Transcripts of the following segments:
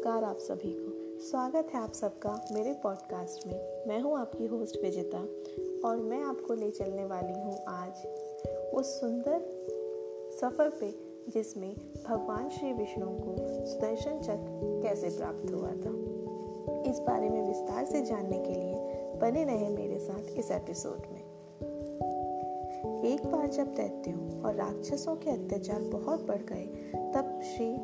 नमस्कार आप सभी को। स्वागत है आप सबका मेरे पॉडकास्ट में। मैं हूं आपकी होस्ट विजेता और मैं आपको ले चलने वाली हूं आज उस सुंदर सफ़र पे जिसमें भगवान श्री विष्णु को सुदर्शन चक्र कैसे प्राप्त हुआ था। इस बारे में विस्तार से जानने के लिए बने रहे मेरे साथ इस एपिसोड में। एक बार जब दैत्यों और राक्षसों के अत्याचार बहुत बढ़ गए तब श्री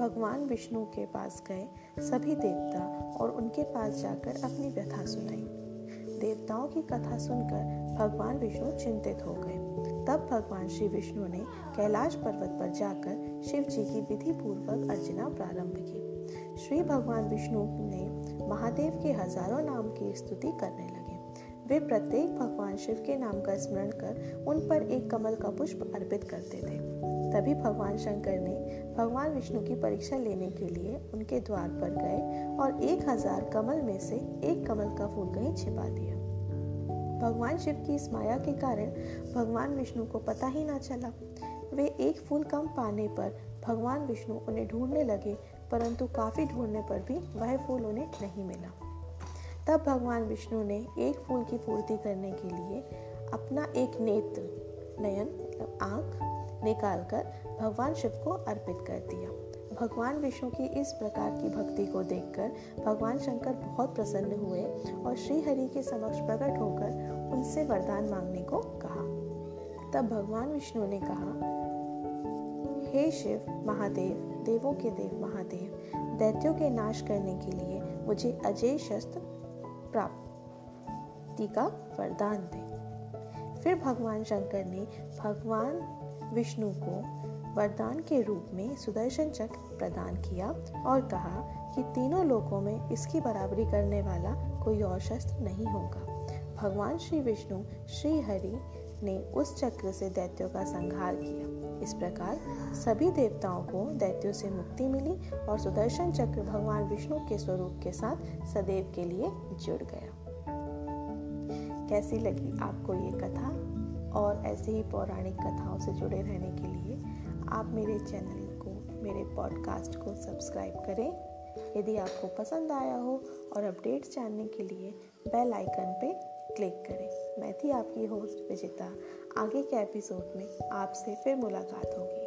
भगवान विष्णु के पास गए सभी देवता और उनके पास जाकर अपनी व्यथा सुनाई। देवताओं की कथा सुनकर भगवान विष्णु चिंतित हो गए। तब भगवान श्री विष्णु ने कैलाश पर्वत पर जाकर शिव जी की विधि पूर्वक अर्चना प्रारंभ की। श्री भगवान विष्णु ने महादेव के हजारों नाम की स्तुति करने लगे। वे प्रत्येक भगवान शिव के नाम का स्मरण कर उन पर एक कमल का पुष्प अर्पित करते थे। तभी भगवान शंकर ने भगवान विष्णु की परीक्षा लेने के लिए उनके द्वार पर गए और 1000 कमल में से एक कमल का फूल कहीं छिपा दिया। भगवान शिव की इस माया के कारण भगवान विष्णु को पता ही ना चला। वे एक फूल कम पाने पर भगवान विष्णु उन्हें ढूंढने लगे, परंतु काफी ढूंढने पर भी वह फूल उन्हें नहीं मिला। तब भगवान विष्णु ने एक फूल की पूर्ति करने के लिए अपना एक नेत्र आँख निकालकर भगवान शिव को अर्पित कर दिया। भगवान विष्णु की इस प्रकार की भक्ति को देखकर भगवान शंकर बहुत प्रसन्न हुए और श्री हरि के समक्ष प्रकट होकर उनसे वरदान मांगने को कहा। तब भगवान विष्णु ने कहा, हे शिव महादेव, देवों के देव महादेव, दैत्यों के नाश करने के लिए मुझे अजय शस्त्र प्राप्ति का वरदान दे। फिर भगवान शंकर ने भगवान विष्णु को वरदान के रूप में सुदर्शन चक्र प्रदान किया और कहा कि तीनों लोकों में इसकी बराबरी करने वाला कोई और शस्त्र नहीं होगा। भगवान श्री विष्णु श्री हरि ने उस चक्र से दैत्यों का संहार किया। इस प्रकार सभी देवताओं को दैत्यों से मुक्ति मिली और सुदर्शन चक्र भगवान विष्णु के स्वरूप के साथ सदैव के लिए जुड़ गया। कैसी लगी आपको ये कथा? और ऐसे ही पौराणिक कथाओं से जुड़े रहने के लिए आप मेरे चैनल को, मेरे पॉडकास्ट को सब्सक्राइब करें। यदि आपको पसंद आया हो और अपडेट्स जानने के लिए बेल आइकन पे क्लिक करें। मैं थी आपकी होस्ट विजेता। आगे के एपिसोड में आपसे फिर मुलाकात होगी।